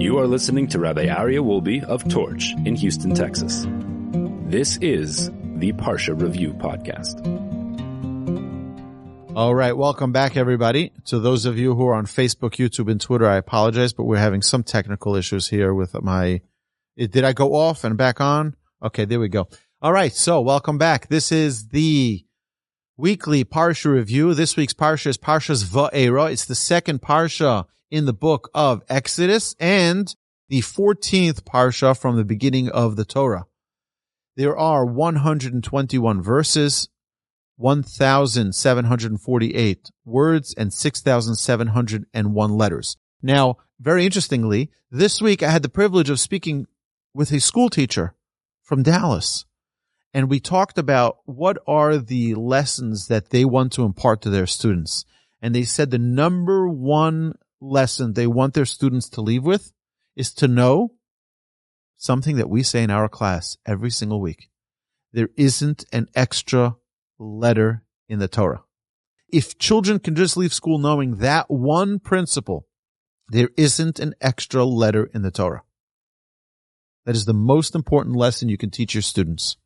You are listening to Rabbi Aryeh Wolbe of Torch in Houston, Texas. This is the Parsha Review Podcast. All right, welcome back, everybody. To those of you who are on Facebook, YouTube, and Twitter, I apologize, but we're having some technical issues here with my... Did I go off and back on? Okay, there we go. All right, so welcome back. This is the weekly Parsha Review. This week's Parsha is Parshas Va'eira. It's the second Parsha in the book of Exodus and the 14th Parsha from the beginning of the Torah. There are 121 verses, 1,748 words, and 6,701 letters. Now, very interestingly, this week I had the privilege of speaking with a school teacher from Dallas, and we talked about what are the lessons that they want to impart to their students. And they said the number one lesson they want their students to leave with is to know something that we say in our class every single week. There isn't an extra letter in the Torah. If children can just leave school knowing that one principle, there isn't an extra letter in the Torah. That is the most important lesson you can teach your students.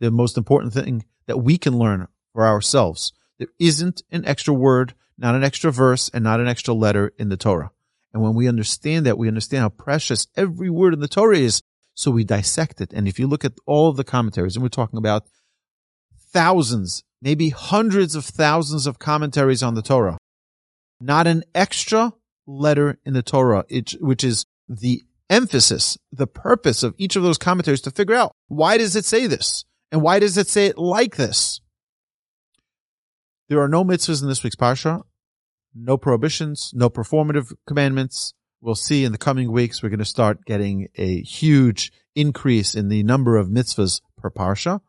The most important thing that we can learn for ourselves. There isn't an extra word, not an extra verse, and not an extra letter in the Torah. And when we understand that, we understand how precious every word in the Torah is, so we dissect it. And if you look at all of the commentaries, and we're talking about thousands, maybe hundreds of thousands of commentaries on the Torah, not an extra letter in the Torah, which is the emphasis, the purpose of each of those commentaries to figure out, why does it say this? And why does it say it like this? There are no mitzvahs in this week's Parsha, no prohibitions, no performative commandments. We'll see in the coming weeks we're going to start getting a huge increase in the number of mitzvahs per Parsha.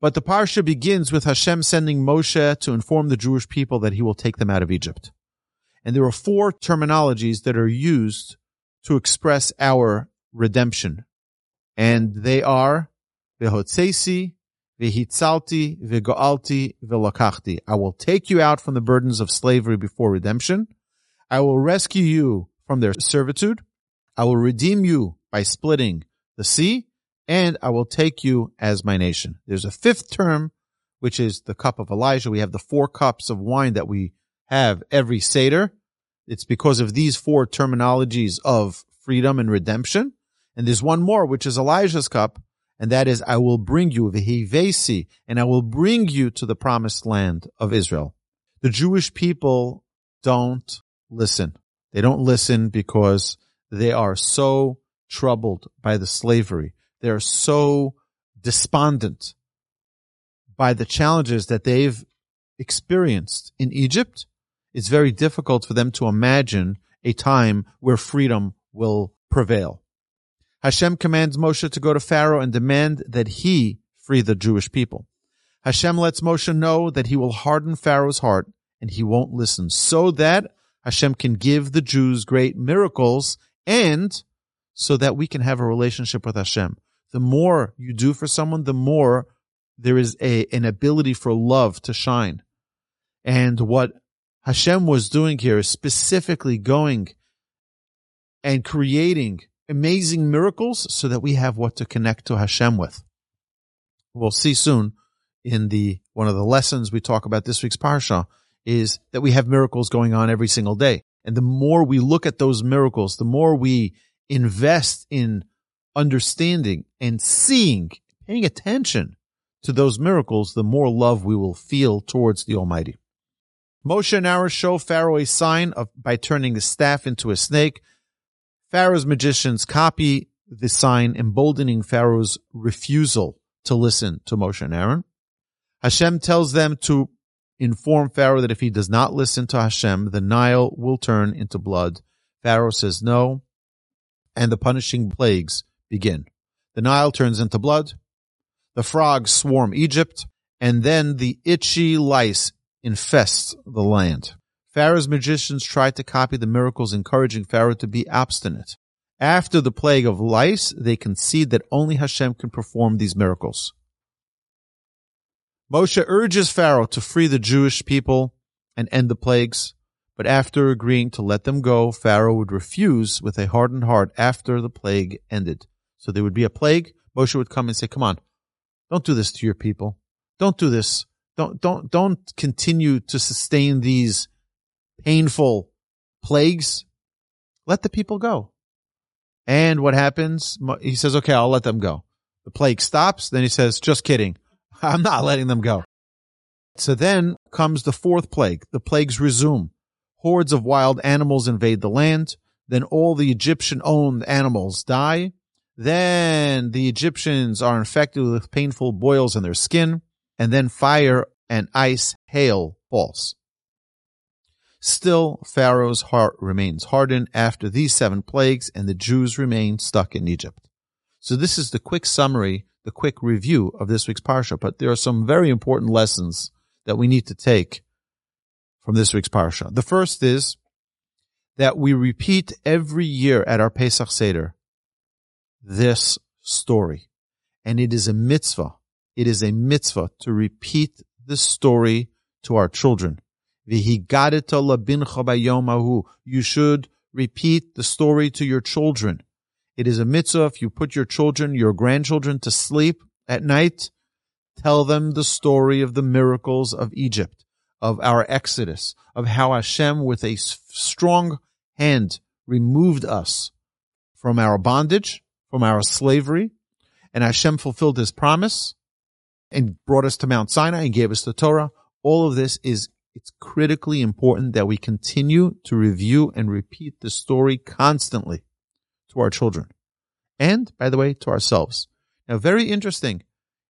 But the Parsha begins with Hashem sending Moshe to inform the Jewish people that he will take them out of Egypt. And there are four terminologies that are used to express our redemption. And they are... V'hotzesi, v'hitzalti, v'goalti, v'lakachti. I will take you out from the burdens of slavery before redemption. I will rescue you from their servitude. I will redeem you by splitting the sea. And I will take you as my nation. There's a fifth term, which is the cup of Elijah. We have the four cups of wine that we have every Seder. It's because of these four terminologies of freedom and redemption. And there's one more, which is Elijah's cup. And that is, I will bring you, v'hivesi, and I will bring you to the promised land of Israel. The Jewish people don't listen. They don't listen because they are so troubled by the slavery. They are so despondent by the challenges that they've experienced in Egypt. It's very difficult for them to imagine a time where freedom will prevail. Hashem commands Moshe to go to Pharaoh and demand that he free the Jewish people. Hashem lets Moshe know that he will harden Pharaoh's heart and he won't listen, so that Hashem can give the Jews great miracles and so that we can have a relationship with Hashem. The more you do for someone, the more there is an ability for love to shine. And what Hashem was doing here is specifically going and creating amazing miracles so that we have what to connect to Hashem with. We'll see soon in one of the lessons we talk about this week's Parsha is that we have miracles going on every single day. And the more we look at those miracles, the more we invest in understanding and seeing, paying attention to those miracles, the more love we will feel towards the Almighty. Moshe and Aaron show Pharaoh a sign by turning the staff into a snake. Pharaoh's magicians copy the sign, emboldening Pharaoh's refusal to listen to Moshe and Aaron. Hashem tells them to inform Pharaoh that if he does not listen to Hashem, the Nile will turn into blood. Pharaoh says no, and the punishing plagues begin. The Nile turns into blood, the frogs swarm Egypt, and then the itchy lice infest the land. Pharaoh's magicians tried to copy the miracles, encouraging Pharaoh to be obstinate. After the plague of lice, they concede that only Hashem can perform these miracles. Moshe urges Pharaoh to free the Jewish people and end the plagues, But after agreeing to let them go, Pharaoh would refuse with a hardened heart after the plague ended. So there would be a plague. Moshe would come and say, come on, don't do this to your people. Don't do this. Don't continue to sustain these painful plagues. Let the people go. And what happens? He says, okay, I'll let them go. The plague stops. Then he says, just kidding. I'm not letting them go. So then comes the fourth plague. The plagues resume. Hordes of wild animals invade the land. Then all the Egyptian-owned animals die. Then the Egyptians are infected with painful boils in their skin. And then fire and ice, hail falls. Still, Pharaoh's heart remains hardened after these seven plagues, and the Jews remain stuck in Egypt. So this is the quick summary, the quick review of this week's Parsha. But there are some very important lessons that we need to take from this week's Parsha. The first is that we repeat every year at our Pesach Seder this story. And it is a mitzvah. It is a mitzvah to repeat this story to our children. You should repeat the story to your children. It is a mitzvah if you put your children, your grandchildren to sleep at night, tell them the story of the miracles of Egypt, of our Exodus, of how Hashem with a strong hand removed us from our bondage, from our slavery, and Hashem fulfilled his promise and brought us to Mount Sinai and gave us the Torah. All of this is It's critically important that we continue to review and repeat the story constantly to our children and, by the way, to ourselves. Now, very interesting,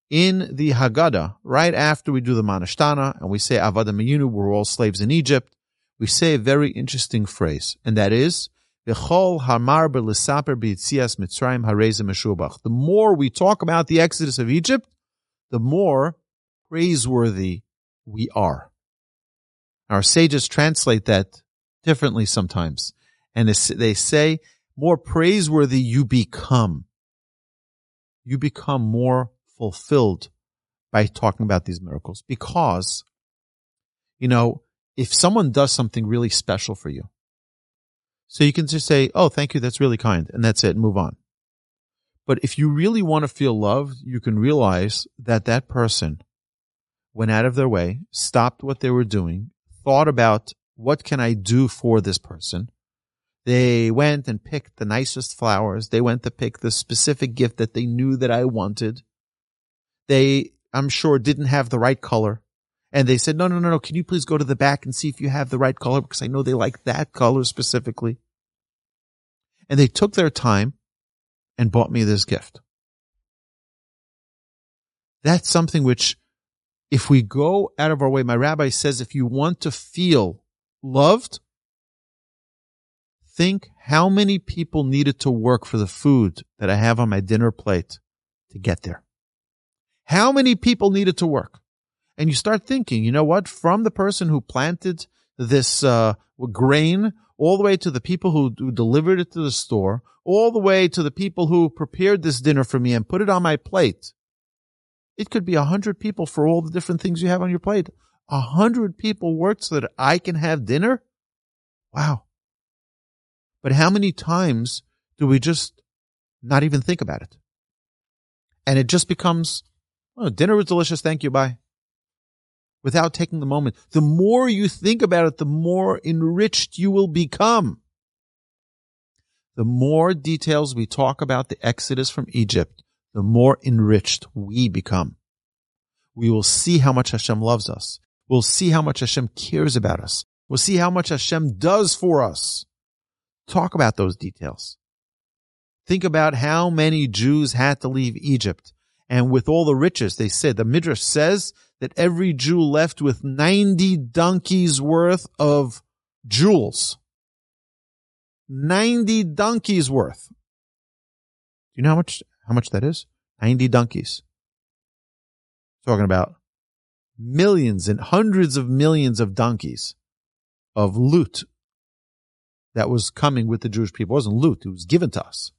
in the Haggadah, right after we do the Manashtana and we say, Avadim Ayinu, we're all slaves in Egypt, we say a very interesting phrase, and that is, the more we talk about the Exodus of Egypt, the more praiseworthy we are. Our sages translate that differently sometimes, and they say, more praiseworthy you become. You become more fulfilled by talking about these miracles because, you know, if someone does something really special for you, so you can just say, oh, thank you, that's really kind, and that's it, move on. But if you really want to feel loved, you can realize that that person went out of their way, stopped what they were doing, thought about what can I do for this person. They went and picked the nicest flowers. They went to pick the specific gift that they knew that I wanted. They, I'm sure, didn't have the right color. And they said, no, can you please go to the back and see if you have the right color because I know they like that color specifically. And they took their time and bought me this gift. That's something which, if we go out of our way, my rabbi says, if you want to feel loved, think how many people needed to work for the food that I have on my dinner plate to get there. How many people needed to work? And you start thinking, you know what, from the person who planted this grain all the way to the people who delivered it to the store, all the way to the people who prepared this dinner for me and put it on my plate. It could be 100 people for all the different things you have on your plate. 100 people worked so that I can have dinner? Wow. But how many times do we just not even think about it? And it just becomes, oh, dinner was delicious, thank you, bye. Without taking the moment. The more you think about it, the more enriched you will become. The more details we talk about the Exodus from Egypt, the more enriched we become. We will see how much Hashem loves us. We'll see how much Hashem cares about us. We'll see how much Hashem does for us. Talk about those details. Think about how many Jews had to leave Egypt. And with all the riches, they said, the Midrash says that every Jew left with 90 donkeys worth of jewels. 90 donkeys worth. Do you know how much that is? 90 donkeys. Talking about millions and hundreds of millions of donkeys of loot that was coming with the Jewish people. It wasn't loot. It was given to us.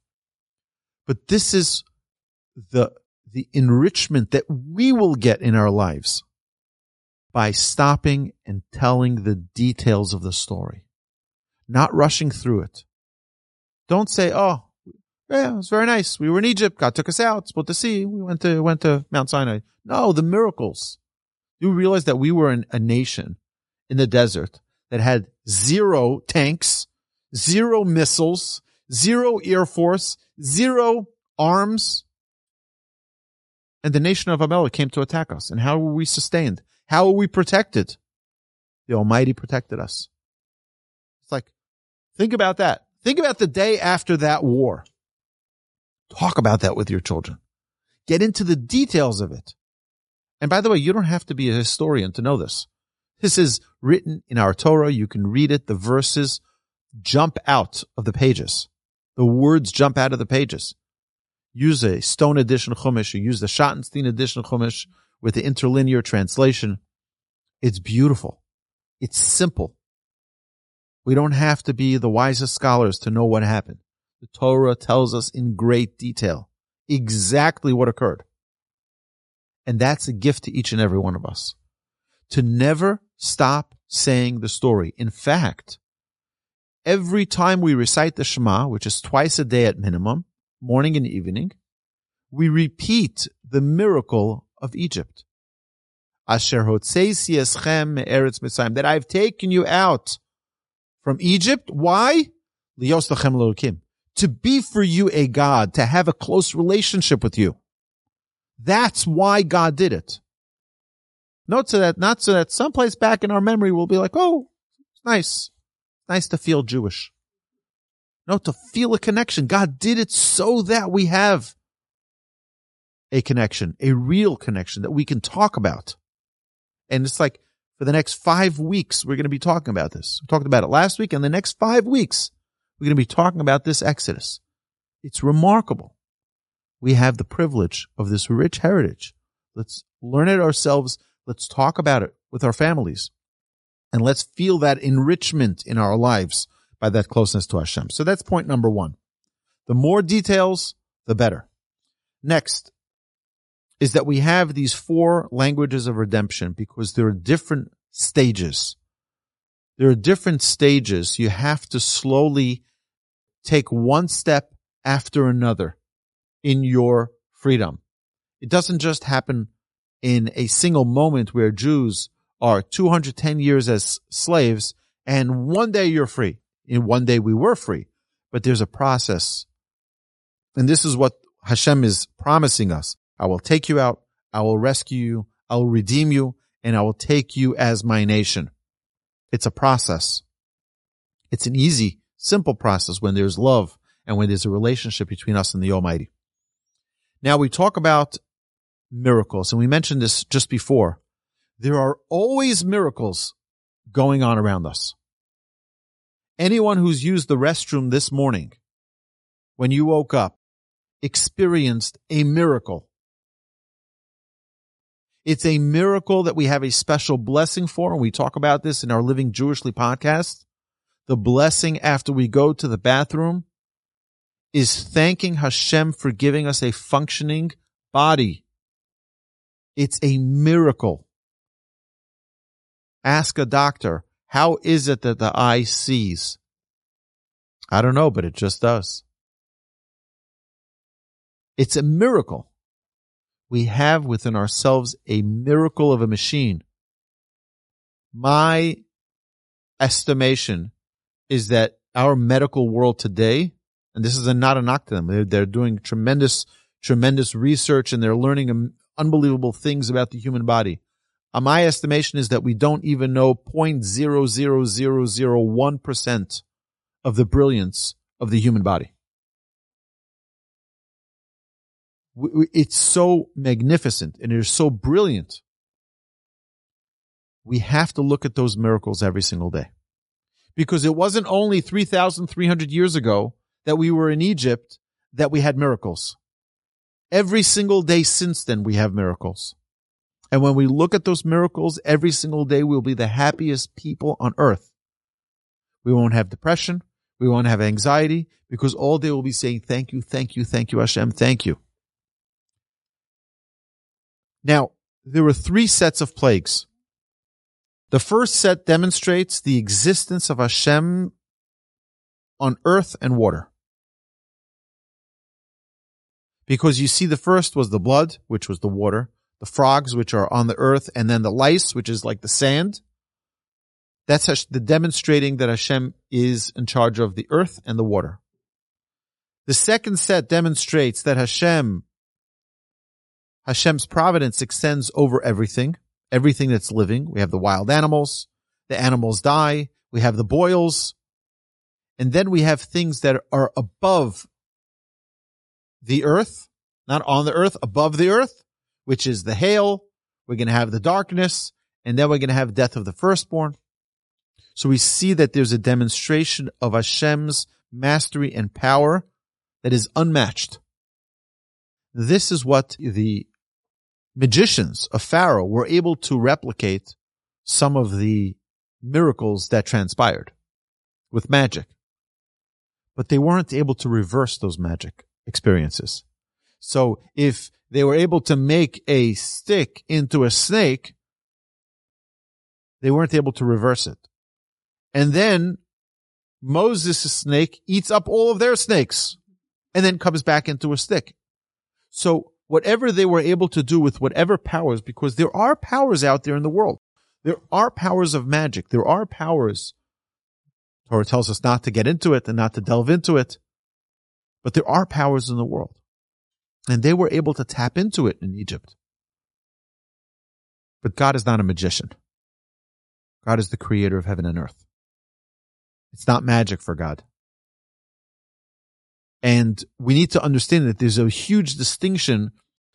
But this is the enrichment that we will get in our lives by stopping and telling the details of the story, not rushing through it. Don't say, oh, yeah, it was very nice. We were in Egypt. God took us out, split the sea. We went to Mount Sinai. No, the miracles. You realize that we were in a nation in the desert that had 0 tanks, 0 missiles, 0 air force, 0 arms. And the nation of Amalek came to attack us. And how were we sustained? How were we protected? The Almighty protected us. It's like, think about that. Think about the day after that war. Talk about that with your children. Get into the details of it. And by the way, you don't have to be a historian to know this. This is written in our Torah. You can read it. The verses jump out of the pages. The words jump out of the pages. Use a Stone edition Chumash. You use the Schottenstein edition Chumash with the interlinear translation. It's beautiful. It's simple. We don't have to be the wisest scholars to know what happened. The Torah tells us in great detail exactly what occurred. And that's a gift to each and every one of us, to never stop saying the story. In fact, every time we recite the Shema, which is twice a day at minimum, morning and evening, we repeat the miracle of Egypt. Asher hotzeisi eschem me'eretz Mitzrayim, that I've taken you out from Egypt. Why? Li'os lachem Elokim. To be for you a God, to have a close relationship with you. That's why God did it. Not so that someplace back in our memory we'll be like, oh, it's nice. Nice to feel Jewish. No, to feel a connection. God did it so that we have a connection, a real connection that we can talk about. And it's like for the next 5 weeks, we're going to be talking about this. We talked about it last week, and the next 5 weeks, we're going to be talking about this Exodus. It's remarkable. We have the privilege of this rich heritage. Let's learn it ourselves. Let's talk about it with our families. And let's feel that enrichment in our lives by that closeness to Hashem. So that's point number 1. The more details, the better. Next is that we have these 4 languages of redemption because there are different stages. There are different stages. You have to slowly take one step after another in your freedom. It doesn't just happen in a single moment where Jews are 210 years as slaves and one day you're free. In one day we were free. But there's a process. And this is what Hashem is promising us. I will take you out. I will rescue you. I will redeem you. And I will take you as my nation. It's a process. It's an easy, simple process when there's love and when there's a relationship between us and the Almighty. Now we talk about miracles, and we mentioned this just before. There are always miracles going on around us. Anyone who's used the restroom this morning, when you woke up, experienced a miracle. It's a miracle that we have a special blessing for, and we talk about this in our Living Jewishly podcast. The blessing after we go to the bathroom is thanking Hashem for giving us a functioning body. It's a miracle. Ask a doctor, how is it that the eye sees? I don't know, but it just does. It's a miracle. We have within ourselves a miracle of a machine. My estimation is that our medical world today, and this is not a knock to them, they're doing tremendous, tremendous research and they're learning unbelievable things about the human body. My estimation is that we don't even know 0.00001% of the brilliance of the human body. It's so magnificent and it is so brilliant. We have to look at those miracles every single day. Because it wasn't only 3,300 years ago that we were in Egypt that we had miracles. Every single day since then we have miracles. And when we look at those miracles every single day, we'll be the happiest people on earth. We won't have depression. We won't have anxiety because all day we'll be saying, thank you, thank you, thank you, Hashem, thank you. Now, there were 3 sets of plagues The first set demonstrates the existence of Hashem on earth and water. Because you see, the first was the blood, which was the water, the frogs, which are on the earth, and then the lice, which is like the sand. That's the demonstrating that Hashem is in charge of the earth and the water. The second set demonstrates that Hashem's providence extends over everything that's living. We have the wild animals. The animals die. We have the boils. And then we have things that are above the earth, not on the earth, above the earth, which is the hail. We're going to have the darkness. And then we're going to have death of the firstborn. So we see that there's a demonstration of Hashem's mastery and power that is unmatched. This is what the magicians of Pharaoh were able to replicate, some of the miracles that transpired with magic. But they weren't able to reverse those magic experiences. So if they were able to make a stick into a snake, they weren't able to reverse it. And then Moses' snake eats up all of their snakes and then comes back into a stick. So whatever they were able to do with whatever powers, because there are powers out there in the world. There are powers of magic. There are powers. Torah tells us not to get into it and not to delve into it. But there are powers in the world. And they were able to tap into it in Egypt. But God is not a magician. God is the creator of heaven and earth. It's not magic for God. And we need to understand that there's a huge distinction.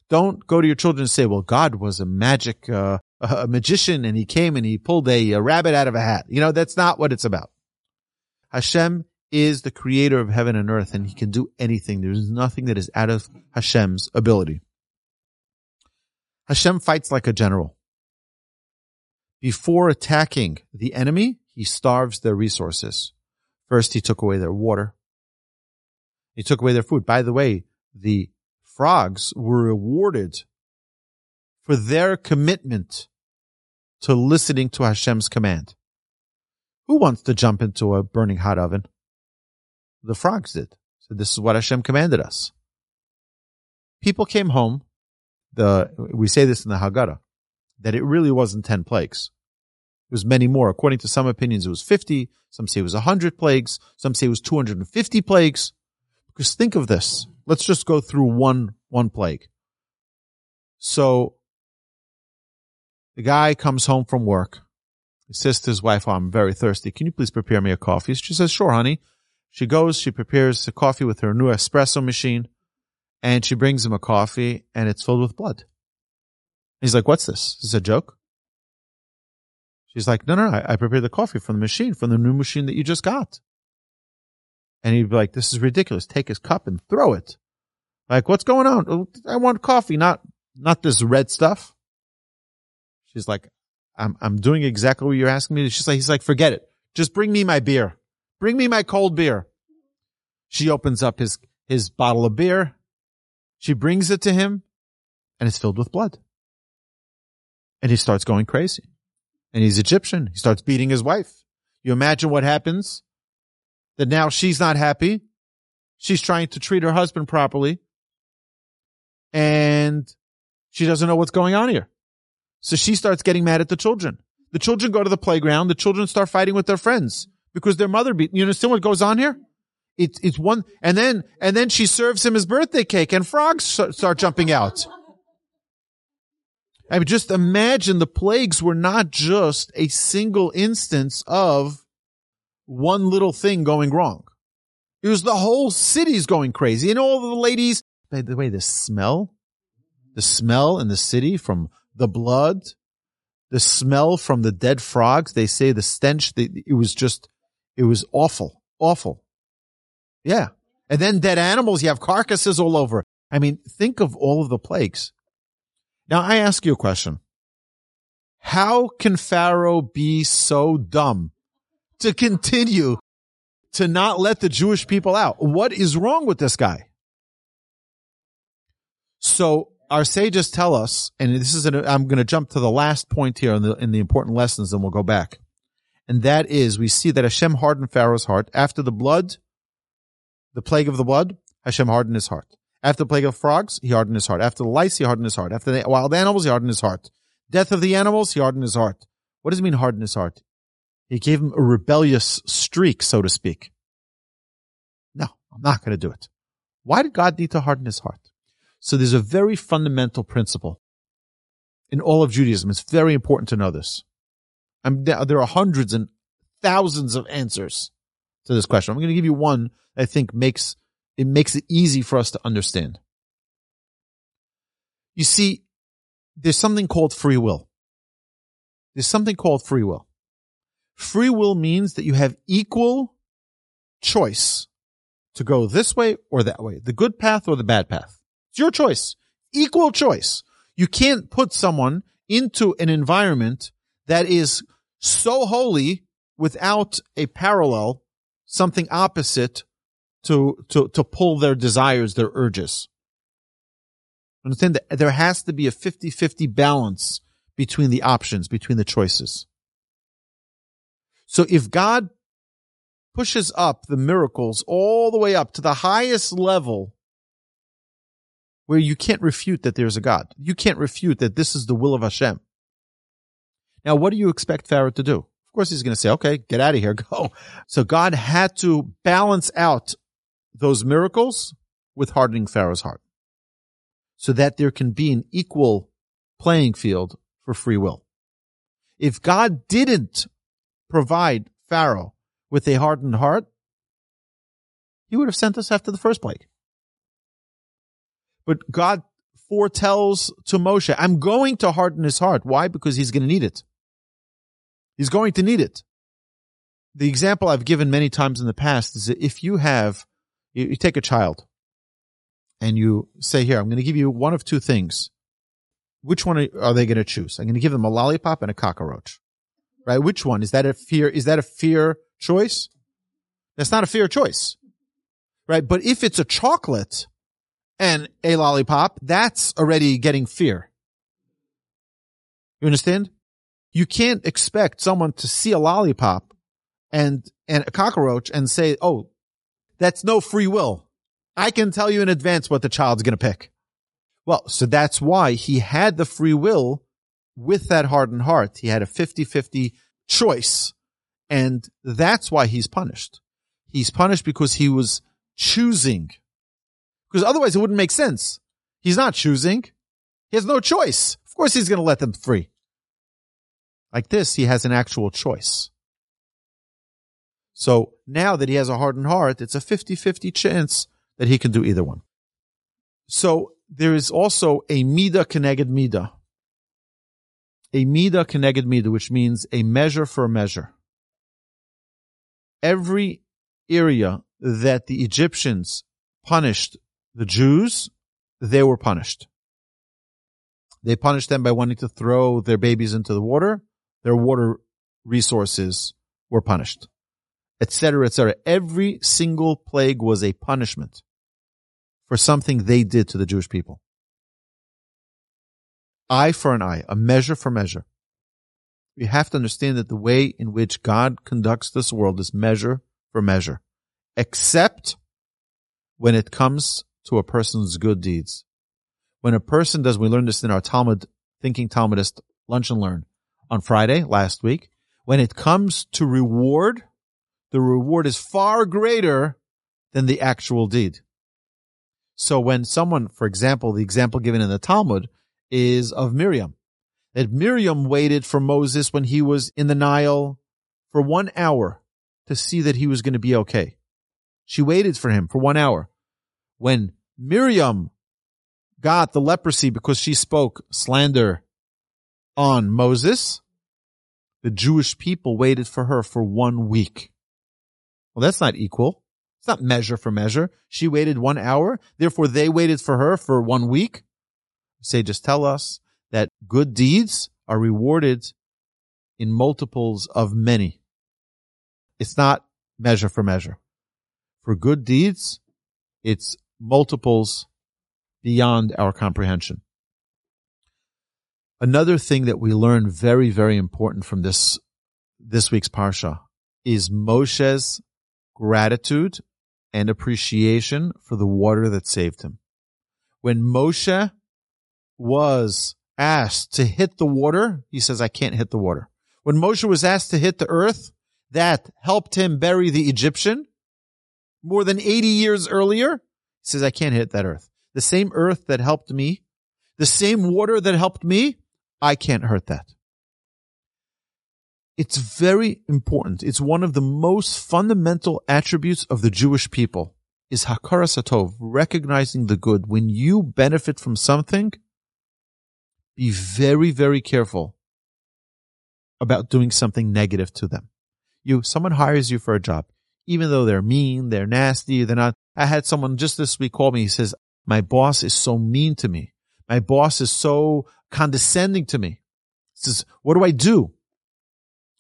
Don't go to your children and say, well, God was a magician, and he came and he pulled a rabbit out of a hat. You know, that's not what it's about. Hashem is the creator of heaven and earth, and he can do anything. There's nothing that is out of Hashem's ability. Hashem fights like a general. Before attacking the enemy, he starves their resources. First, he took away their water. He took away their food. By the way, the frogs were rewarded for their commitment to listening to Hashem's command. Who wants to jump into a burning hot oven? The frogs did. So this is what Hashem commanded us. People came home. We say this in the Haggadah, that it really wasn't 10 plagues. It was many more. According to some opinions, it was 50. Some say it was 100 plagues. Some say it was 250 plagues. Because think of this. Let's just go through one plague. So the guy comes home from work. He says to his wife, I'm very thirsty. Can you please prepare me a coffee? She says, sure, honey. She goes, she prepares the coffee with her new espresso machine, and she brings him a coffee, and it's filled with blood. And he's like, what's this? Is this a joke? She's like, no, I prepared the coffee from the machine, from the new machine that you just got. And he'd be like, this is ridiculous. Take his cup and throw it. Like, what's going on? I want coffee, not this red stuff. She's like, I'm doing exactly what you're asking me to. He's like, forget it. Just bring me my beer. Bring me my cold beer. She opens up his bottle of beer. She brings it to him, and it's filled with blood. And he starts going crazy. And he's Egyptian. He starts beating his wife. You imagine what happens? That now she's not happy. She's trying to treat her husband properly. And she doesn't know what's going on here. So she starts getting mad at the children. The children go to the playground. The children start fighting with their friends because their mother beat. You understand what goes on here? It's one. And then she serves him his birthday cake, and frogs start jumping out. I mean, just imagine, the plagues were not just a single instance of one little thing going wrong. It was the whole city's going crazy, and all the ladies. By the way, the smell in the city from the blood, the smell from the dead frogs. They say the stench. It was awful. Yeah, and then dead animals. You have carcasses all over. I mean, think of all of the plagues. Now I ask you a question: how can Pharaoh be so dumb to continue to not let the Jewish people out? What is wrong with this guy? So our sages tell us, and this is, I'm going to jump to the last point here in the important lessons, and we'll go back. And that is, we see that Hashem hardened Pharaoh's heart. After the plague of the blood, Hashem hardened his heart. After the plague of frogs, he hardened his heart. After the lice, he hardened his heart. After the wild animals, he hardened his heart. Death of the animals, he hardened his heart. What does it mean, harden his heart? He gave him a rebellious streak, so to speak. No, I'm not going to do it. Why did God need to harden his heart? So there's a very fundamental principle in all of Judaism. It's very important to know this. There are hundreds and thousands of answers to this question. I'm going to give you one I think makes it easy for us to understand. You see, there's something called free will. There's something called free will. Free will means that you have equal choice to go this way or that way, the good path or the bad path. It's your choice, equal choice. You can't put someone into an environment that is so holy without a parallel, something opposite to pull their desires, their urges. Understand that there has to be a 50-50 balance between the options, between the choices. So if God pushes up the miracles all the way up to the highest level, where you can't refute that there's a God. You can't refute that this is the will of Hashem. Now, what do you expect Pharaoh to do? Of course, he's going to say, okay, get out of here, go. So God had to balance out those miracles with hardening Pharaoh's heart so that there can be an equal playing field for free will. If God didn't provide Pharaoh with a hardened heart, he would have sent us after the first plague. But God foretells to Moshe, I'm going to harden his heart. Why? Because he's going to need it. He's going to need it. The example I've given many times in the past is that if you take a child and you say, here, I'm going to give you one of two things. Which one are they going to choose? I'm going to give them a lollipop and a cockroach. Right? Which one? Is that a fear choice? That's not a fear choice. Right? But if it's a chocolate and a lollipop, that's already getting fear. You understand? You can't expect someone to see a lollipop and a cockroach and say, oh, that's no free will. I can tell you in advance what the child's going to pick. Well, so that's why he had the free will with that hardened heart. He had a 50-50 choice, and that's why he's punished. He's punished because he was choosing. Because otherwise it wouldn't make sense. He's not choosing. He has no choice. Of course he's going to let them free. Like this, he has an actual choice. So now that he has a hardened heart, it's a 50-50 chance that he can do either one. So there is also a midah keneged midah. A midah keneged midah, which means a measure for a measure. Every area that the Egyptians punished the Jews, they were punished. They punished them by wanting to throw their babies into the water. Their water resources were punished, etc., etc. Every single plague was a punishment for something they did to the Jewish people. Eye for an eye, a measure for measure. We have to understand that the way in which God conducts this world is measure for measure, except when it comes to a person's good deeds. When a person does, we learned this in our Talmud, Thinking Talmudist Lunch and Learn on Friday last week. When it comes to reward, the reward is far greater than the actual deed. So when someone, for example, the example given in the Talmud is of Miriam, that Miriam waited for Moses when he was in the Nile for 1 hour to see that he was going to be okay. She waited for him for 1 hour. When Miriam got the leprosy because she spoke slander on Moses, the Jewish people waited for her for 1 week. Well, that's not equal. It's not measure for measure. She waited 1 hour. Therefore, they waited for her for 1 week. Sages tell us that good deeds are rewarded in multiples of many. It's not measure for measure. For good deeds, it's multiples beyond our comprehension. Another thing that we learn very, very important from this week's Parsha is Moshe's gratitude and appreciation for the water that saved him. When Moshe was asked to hit the water, he says, I can't hit the water. When Moshe was asked to hit the earth that helped him bury the Egyptian more than 80 years earlier, he says, I can't hit that earth. The same earth that helped me, the same water that helped me, I can't hurt that. It's very important. It's one of the most fundamental attributes of the Jewish people is hakaras hatov, recognizing the good. When you benefit from something, be very, very careful about doing something negative to them. Someone hires you for a job, even though they're mean, they're nasty, they're not. I had someone just this week call me. He says, my boss is so mean to me. My boss is so condescending to me. He says, what do I do?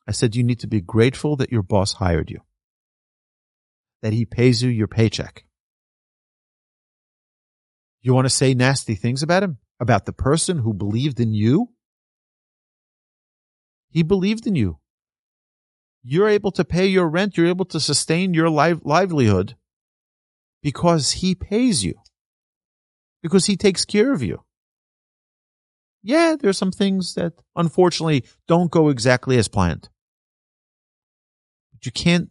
I said, you need to be grateful that your boss hired you, that he pays you your paycheck. You want to say nasty things about him, about the person who believed in you? He believed in you. You're able to pay your rent. You're able to sustain your livelihood because he pays you, because he takes care of you. Yeah, there's some things that unfortunately don't go exactly as planned. But you can't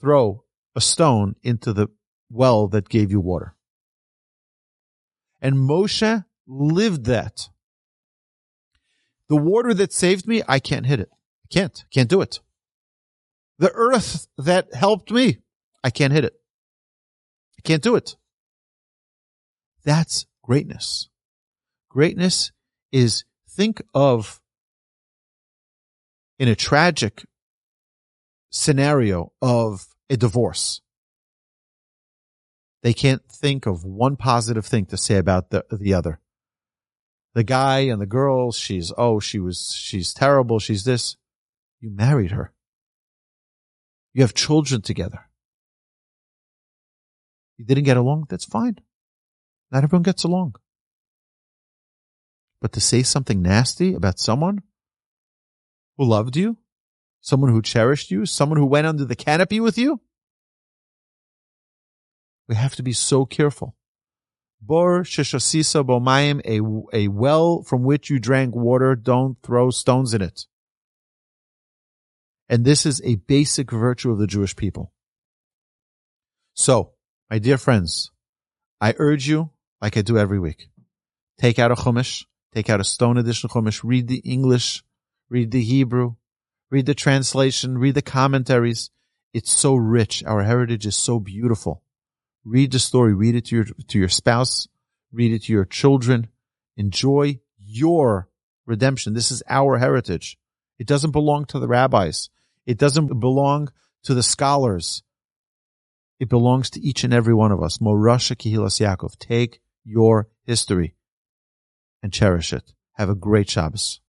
throw a stone into the well that gave you water. And Moshe lived that. The water that saved me, I can't hit it. I can't. Can't do it. The earth that helped me, I can't hit it. I can't do it. That's greatness. Greatness is, think of, in a tragic scenario of a divorce, they can't think of one positive thing to say about the other. The guy and the girl, she's terrible, she's this. You married her. You have children together. You didn't get along, that's fine. Not everyone gets along. But to say something nasty about someone who loved you, someone who cherished you, someone who went under the canopy with you, we have to be so careful. Bor sheshasisa bomayim, a well from which you drank water, don't throw stones in it. And this is a basic virtue of the Jewish people. So, my dear friends, I urge you, like I do every week, take out a Chumash, take out a Stone edition Chumash, read the English, read the Hebrew, read the translation, read the commentaries. It's so rich. Our heritage is so beautiful. Read the story. Read it to your spouse. Read it to your children. Enjoy your redemption. This is our heritage. It doesn't belong to the rabbis. It doesn't belong to the scholars. It belongs to each and every one of us. Morasha Kihilas Yaakov. Take your history and cherish it. Have a great Shabbos.